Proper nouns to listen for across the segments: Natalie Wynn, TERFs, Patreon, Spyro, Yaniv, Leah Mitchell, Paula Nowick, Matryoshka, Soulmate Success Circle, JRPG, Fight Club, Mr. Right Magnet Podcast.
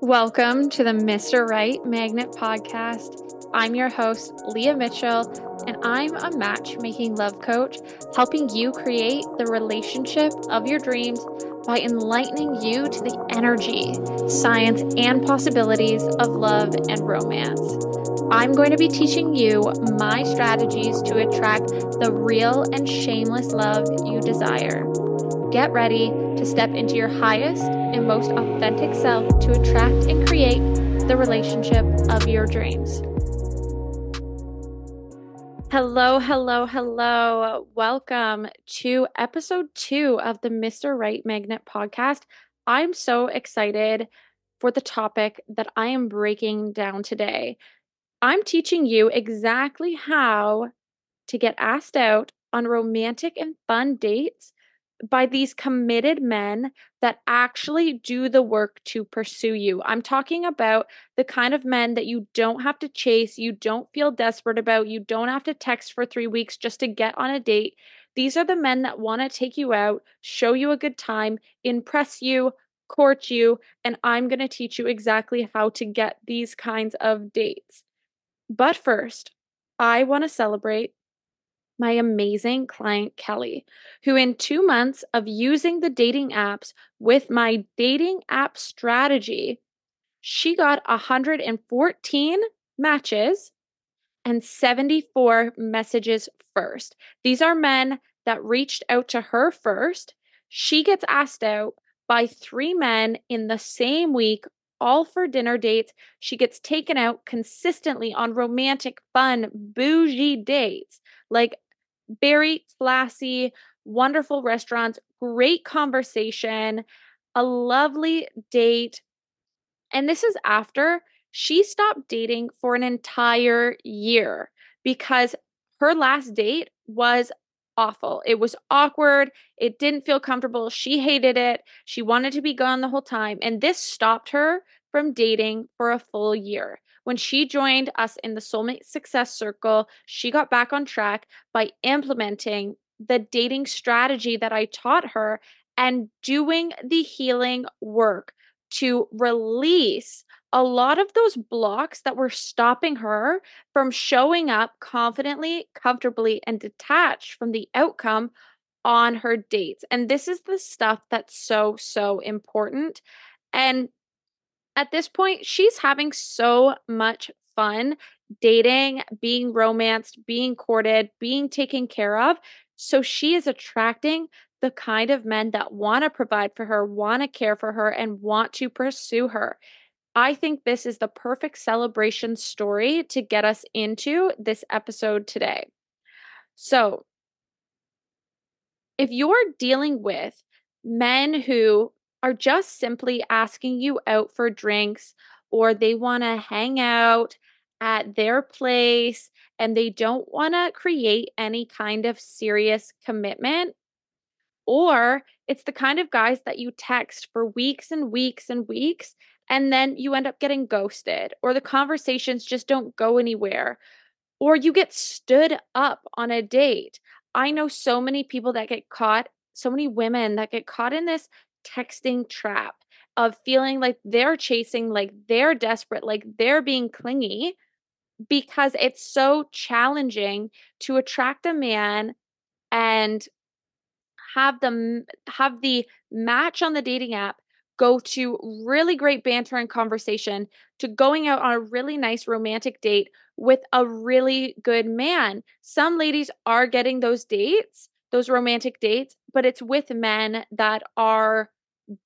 Welcome to the Mr. Right Magnet Podcast. I'm your host, Leah Mitchell, and I'm a matchmaking love coach, helping you create the relationship of your dreams by enlightening you to the energy, science, and possibilities of love and romance. I'm going to be teaching you my strategies to attract the real and shameless love you desire. Get ready to step into your highest and most authentic self to attract and create the relationship of your dreams. Hello, hello, hello. Welcome to episode 2 of the Mr. Right Magnet Podcast. I'm so excited for the topic that I am breaking down today. I'm teaching you exactly how to get asked out on romantic and fun dates by these committed men that actually do the work to pursue you. I'm talking about the kind of men that you don't have to chase, you don't feel desperate about, you don't have to text for 3 weeks just to get on a date. These are the men that want to take you out, show you a good time, impress you, court you, and I'm going to teach you exactly how to get these kinds of dates. But first, I want to celebrate my amazing client, Kelly, who in 2 months of using the dating apps with my dating app strategy, she got 114 matches and 74 messages first. These are men that reached out to her first. She gets asked out by 3 men in the same week, all for dinner dates. She gets taken out consistently on romantic, fun, bougie dates, like very classy, wonderful restaurants, great conversation, a lovely date. And this is after she stopped dating for an entire year because her last date was awful. It was awkward. It didn't feel comfortable. She hated it. She wanted to be gone the whole time. And this stopped her from dating for a full year. When she joined us in the Soulmate Success Circle, she got back on track by implementing the dating strategy that I taught her and doing the healing work to release a lot of those blocks that were stopping her from showing up confidently, comfortably, and detached from the outcome on her dates. And this is the stuff that's so, so important. And at this point, she's having so much fun dating, being romanced, being courted, being taken care of. So she is attracting the kind of men that want to provide for her, want to care for her, and want to pursue her. I think this is the perfect celebration story to get us into this episode today. So if you're dealing with men who are just simply asking you out for drinks, or they want to hang out at their place and they don't want to create any kind of serious commitment, or it's the kind of guys that you text for weeks and weeks and weeks and then you end up getting ghosted, or the conversations just don't go anywhere, or you get stood up on a date. I know so many people that get caught, so many women that get caught in this texting trap of feeling like they're chasing, like they're desperate, like they're being clingy, because it's so challenging to attract a man and have the match on the dating app go to really great banter and conversation to going out on a really nice romantic date with a really good man. Some ladies are getting those dates, those romantic dates, but it's with men that are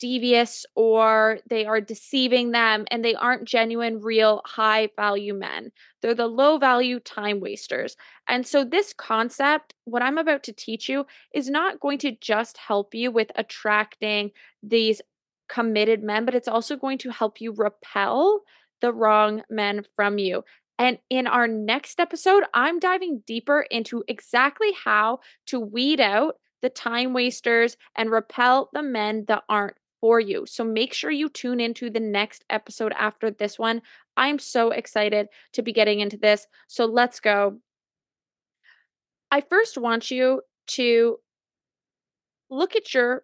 devious, or they are deceiving them, and they aren't genuine, real, high value men. They're the low value time wasters. And so this concept, what I'm about to teach you, is not going to just help you with attracting these committed men, but it's also going to help you repel the wrong men from you. And in our next episode, I'm diving deeper into exactly how to weed out the time wasters and repel the men that aren't for you. So make sure you tune into the next episode after this one. I'm so excited to be getting into this. So let's go. I first want you to look at your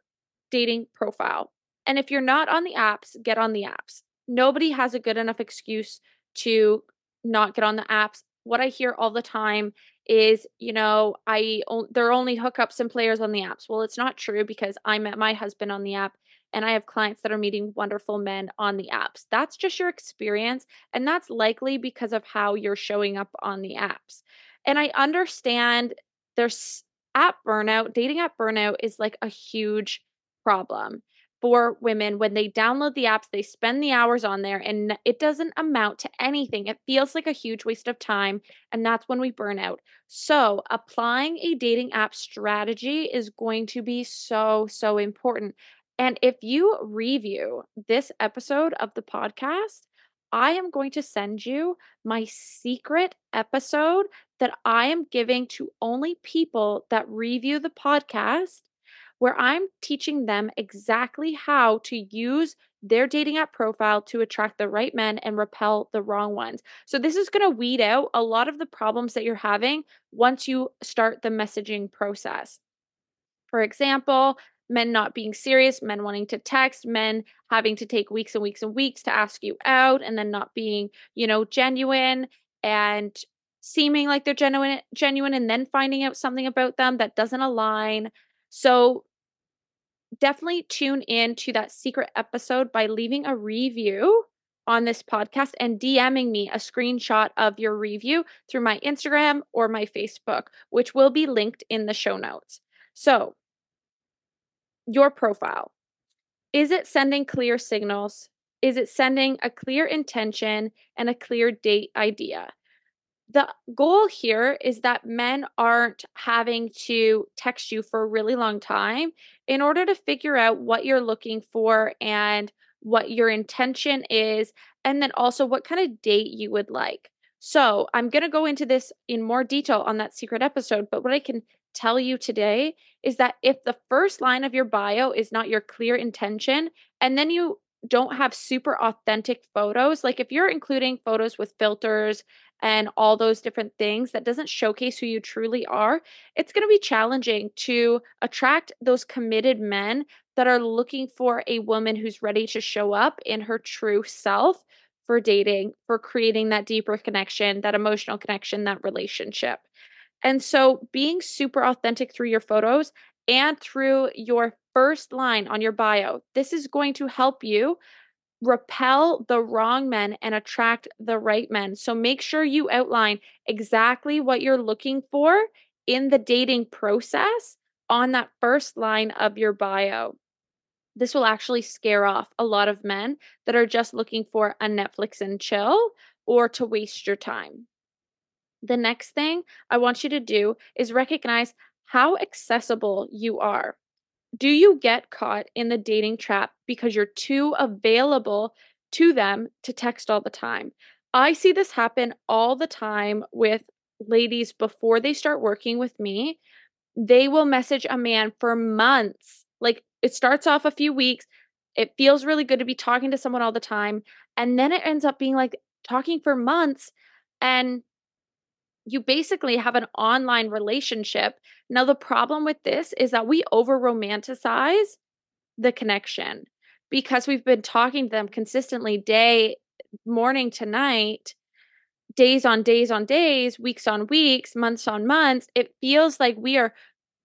dating profile. And if you're not on the apps, get on the apps. Nobody has a good enough excuse to not get on the apps. What I hear all the time is, there are only hookups and players on the apps. Well, it's not true, because I met my husband on the app, and I have clients that are meeting wonderful men on the apps. That's just your experience, and that's likely because of how you're showing up on the apps. And I understand there's app burnout. Dating app burnout is like a huge problem for women. When they download the apps, they spend the hours on there, and it doesn't amount to anything. It feels like a huge waste of time, and that's when we burn out. So applying a dating app strategy is going to be so, so important. And if you review this episode of the podcast, I am going to send you my secret episode that I am giving to only people that review the podcast, where I'm teaching them exactly how to use their dating app profile to attract the right men and repel the wrong ones. So this is going to weed out a lot of the problems that you're having once you start the messaging process. For example, men not being serious, men wanting to text, men having to take weeks and weeks and weeks to ask you out, and then not being, genuine and seeming like they're genuine, and then finding out something about them that doesn't align. So definitely tune in to that secret episode by leaving a review on this podcast and DMing me a screenshot of your review through my Instagram or my Facebook, which will be linked in the show notes. So your profile, is it sending clear signals? Is it sending a clear intention and a clear date idea? The goal here is that men aren't having to text you for a really long time in order to figure out what you're looking for and what your intention is, and then also what kind of date you would like. So I'm going to go into this in more detail on that secret episode, but what I can tell you today is that if the first line of your bio is not your clear intention, and then you don't have super authentic photos, like if you're including photos with filters and all those different things that doesn't showcase who you truly are, it's going to be challenging to attract those committed men that are looking for a woman who's ready to show up in her true self for dating, for creating that deeper connection, that emotional connection, that relationship. And so being super authentic through your photos and through your first line on your bio, this is going to help you repel the wrong men and attract the right men. So make sure you outline exactly what you're looking for in the dating process on that first line of your bio. This will actually scare off a lot of men that are just looking for a Netflix and chill or to waste your time. The next thing I want you to do is recognize how accessible you are. Do you get caught in the dating trap because you're too available to them to text all the time? I see this happen all the time with ladies before they start working with me. They will message a man for months. Like, it starts off a few weeks. It feels really good to be talking to someone all the time. And then it ends up being like talking for months, and you basically have an online relationship. Now, the problem with this is that we over-romanticize the connection because we've been talking to them consistently day, morning to night, days on days on days, weeks on weeks, months on months. It feels like we are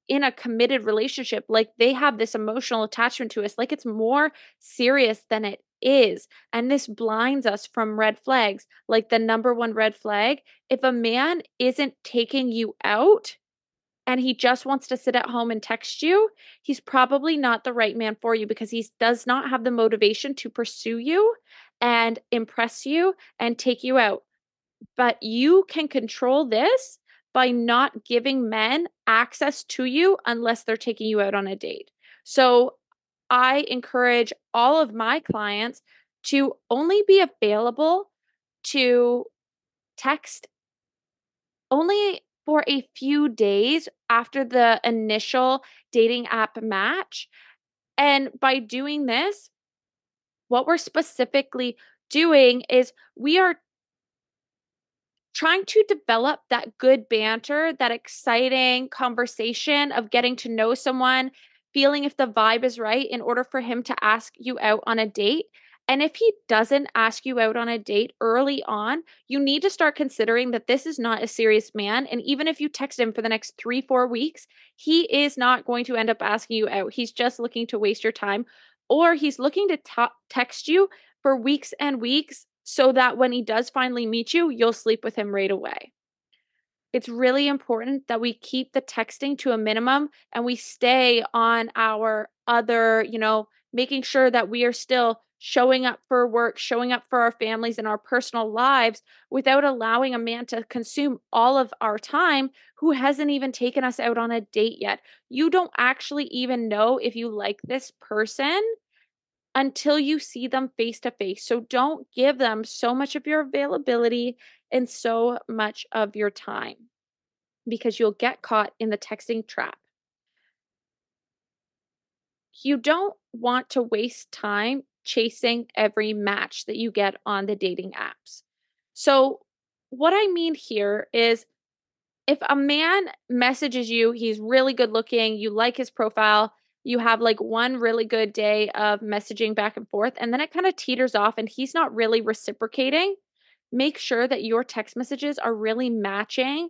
in a committed relationship, like they have this emotional attachment to us, like it's more serious than it is. And this blinds us from red flags. Like the number one red flag, if a man isn't taking you out and he just wants to sit at home and text you, he's probably not the right man for you because he does not have the motivation to pursue you and impress you and take you out. But you can control this by not giving men access to you unless they're taking you out on a date. So I encourage all of my clients to only be available to text only for a few days after the initial dating app match. And by doing this, what we're specifically doing is we are trying to develop that good banter, that exciting conversation of getting to know someone, feeling if the vibe is right in order for him to ask you out on a date. And if he doesn't ask you out on a date early on, you need to start considering that this is not a serious man. And even if you text him for the next 3-4 weeks, he is not going to end up asking you out. He's just looking to waste your time, or he's looking to text you for weeks and weeks so that when he does finally meet you, you'll sleep with him right away. It's really important that we keep the texting to a minimum and we stay on our other, making sure that we are still showing up for work, showing up for our families and our personal lives without allowing a man to consume all of our time who hasn't even taken us out on a date yet. You don't actually even know if you like this person until you see them face to face. So don't give them so much of your availability and so much of your time, because you'll get caught in the texting trap. You don't want to waste time chasing every match that you get on the dating apps. So what I mean here is, if a man messages you, he's really good looking, you like his profile, you have like one really good day of messaging back and forth, and then it kind of teeters off and he's not really reciprocating, make sure that your text messages are really matching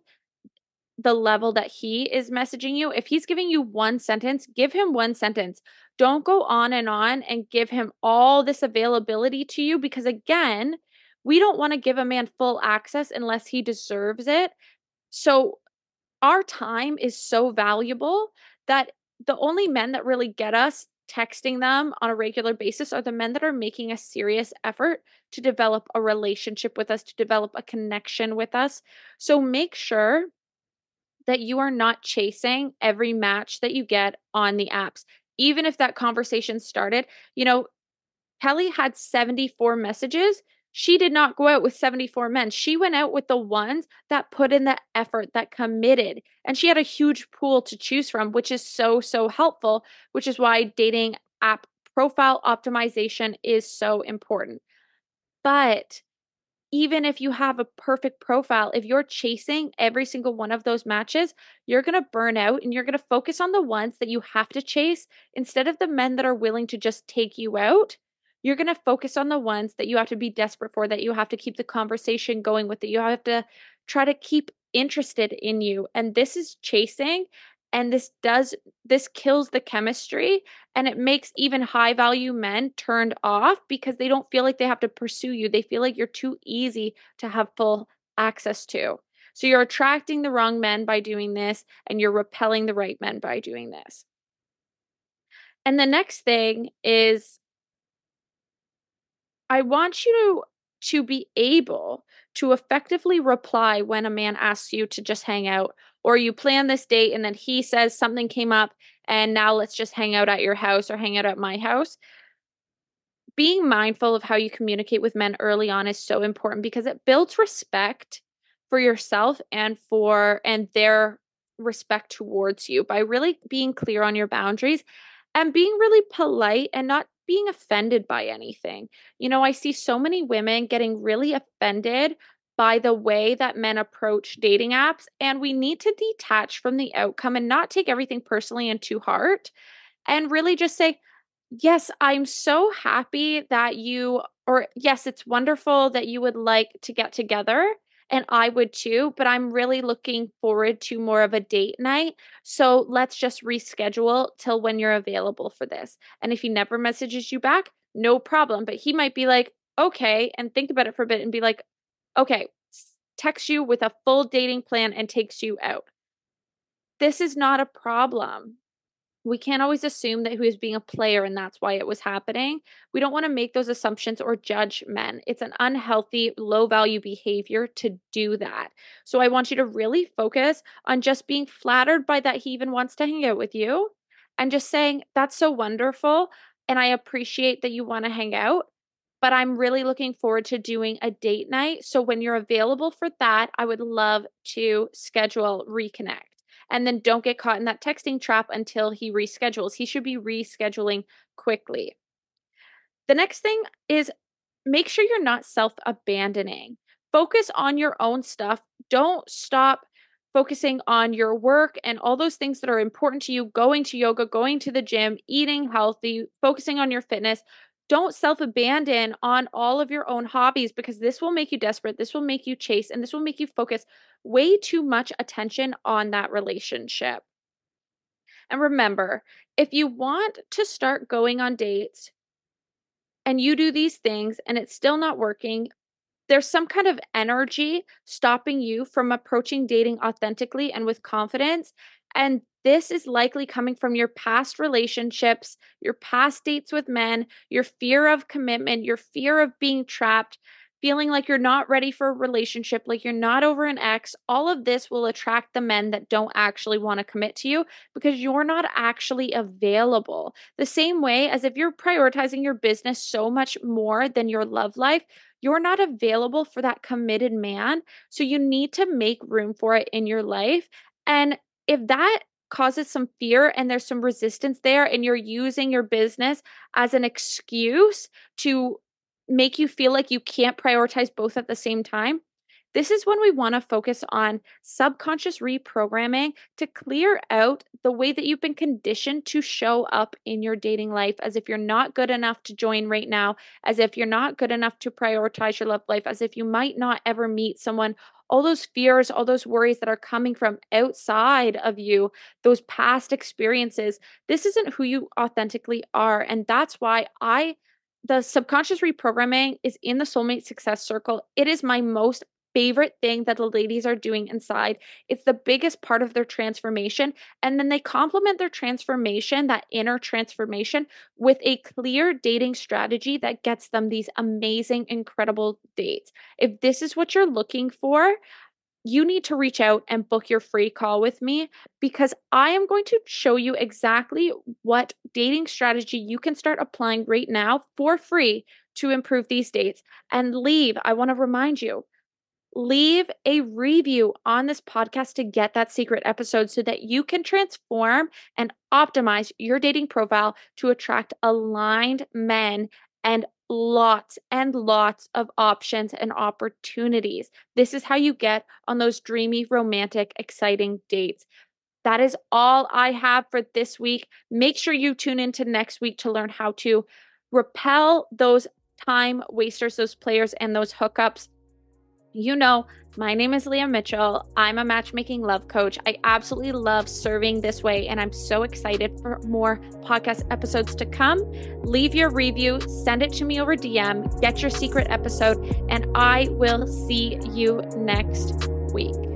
the level that he is messaging you. If he's giving you one sentence, give him one sentence. Don't go on and give him all this availability to you, because again, we don't want to give a man full access unless he deserves it. So our time is so valuable that the only men that really get us texting them on a regular basis are the men that are making a serious effort to develop a relationship with us, to develop a connection with us. So make sure that you are not chasing every match that you get on the apps. Even if that conversation started, Kelly had 74 messages. She did not go out with 74 men. She went out with the ones that put in the effort, that committed. And she had a huge pool to choose from, which is so, so helpful, which is why dating app profile optimization is so important. But even if you have a perfect profile, if you're chasing every single one of those matches, you're going to burn out and you're going to focus on the ones that you have to chase instead of the men that are willing to just take you out. You're going to focus on the ones that you have to be desperate for, that you have to keep the conversation going with, that you have to try to keep interested in you. And this is chasing, and this kills the chemistry, and it makes even high value men turned off because they don't feel like they have to pursue you. They feel like you're too easy to have full access to. So you're attracting the wrong men by doing this, and you're repelling the right men by doing this. And the next thing is, I want you to be able to effectively reply when a man asks you to just hang out, or you plan this date and then he says something came up and now let's just hang out at your house or hang out at my house. Being mindful of how you communicate with men early on is so important, because it builds respect for yourself and their respect towards you by really being clear on your boundaries and being really polite and not being offended by anything. I see so many women getting really offended by the way that men approach dating apps, and we need to detach from the outcome and not take everything personally and to heart, and really just say, yes, I'm so happy that you, or yes, it's wonderful that you would like to get together, and I would too, but I'm really looking forward to more of a date night. So let's just reschedule till when you're available for this. And if he never messages you back, no problem. But he might be like, okay, and think about it for a bit and be like, okay, text you with a full dating plan and takes you out. This is not a problem. We can't always assume that he was being a player and that's why it was happening. We don't want to make those assumptions or judge men. It's an unhealthy, low-value behavior to do that. So I want you to really focus on just being flattered by that he even wants to hang out with you, and just saying, that's so wonderful and I appreciate that you want to hang out, but I'm really looking forward to doing a date night. So when you're available for that, I would love to schedule, reconnect. And then don't get caught in that texting trap until he reschedules. He should be rescheduling quickly. The next thing is, make sure you're not self-abandoning. Focus on your own stuff. Don't stop focusing on your work and all those things that are important to you, going to yoga, going to the gym, eating healthy, focusing on your fitness. Don't self-abandon on all of your own hobbies, because this will make you desperate. This will make you chase, and this will make you focus way too much attention on that relationship. And remember, if you want to start going on dates and you do these things and it's still not working, there's some kind of energy stopping you from approaching dating authentically and with confidence. And this is likely coming from your past relationships, your past dates with men, your fear of commitment, your fear of being trapped, feeling like you're not ready for a relationship, like you're not over an ex. All of this will attract the men that don't actually want to commit to you because you're not actually available. The same way as if you're prioritizing your business so much more than your love life, you're not available for that committed man. So you need to make room for it in your life. And if that causes some fear and there's some resistance there, and you're using your business as an excuse to make you feel like you can't prioritize both at the same time, this is when we want to focus on subconscious reprogramming to clear out the way that you've been conditioned to show up in your dating life, as if you're not good enough to join right now, as if you're not good enough to prioritize your love life, as if you might not ever meet someone. All those fears, all those worries that are coming from outside of you, those past experiences, this isn't who you authentically are. And that's why the subconscious reprogramming is in the Soulmate Success Circle. It is my most favorite thing that the ladies are doing inside. It's the biggest part of their transformation. And then they complement their transformation, that inner transformation, with a clear dating strategy that gets them these amazing, incredible dates. If this is what you're looking for, you need to reach out and book your free call with me, because I am going to show you exactly what dating strategy you can start applying right now for free to improve these dates. And I want to remind you, leave a review on this podcast to get that secret episode so that you can transform and optimize your dating profile to attract aligned men and lots of options and opportunities. This is how you get on those dreamy, romantic, exciting dates. That is all I have for this week. Make sure you tune into next week to learn how to repel those time wasters, those players, and those hookups. You know, my name is Leah Mitchell. I'm a matchmaking love coach. I absolutely love serving this way, and I'm so excited for more podcast episodes to come. Leave your review, send it to me over DM, get your secret episode, and I will see you next week.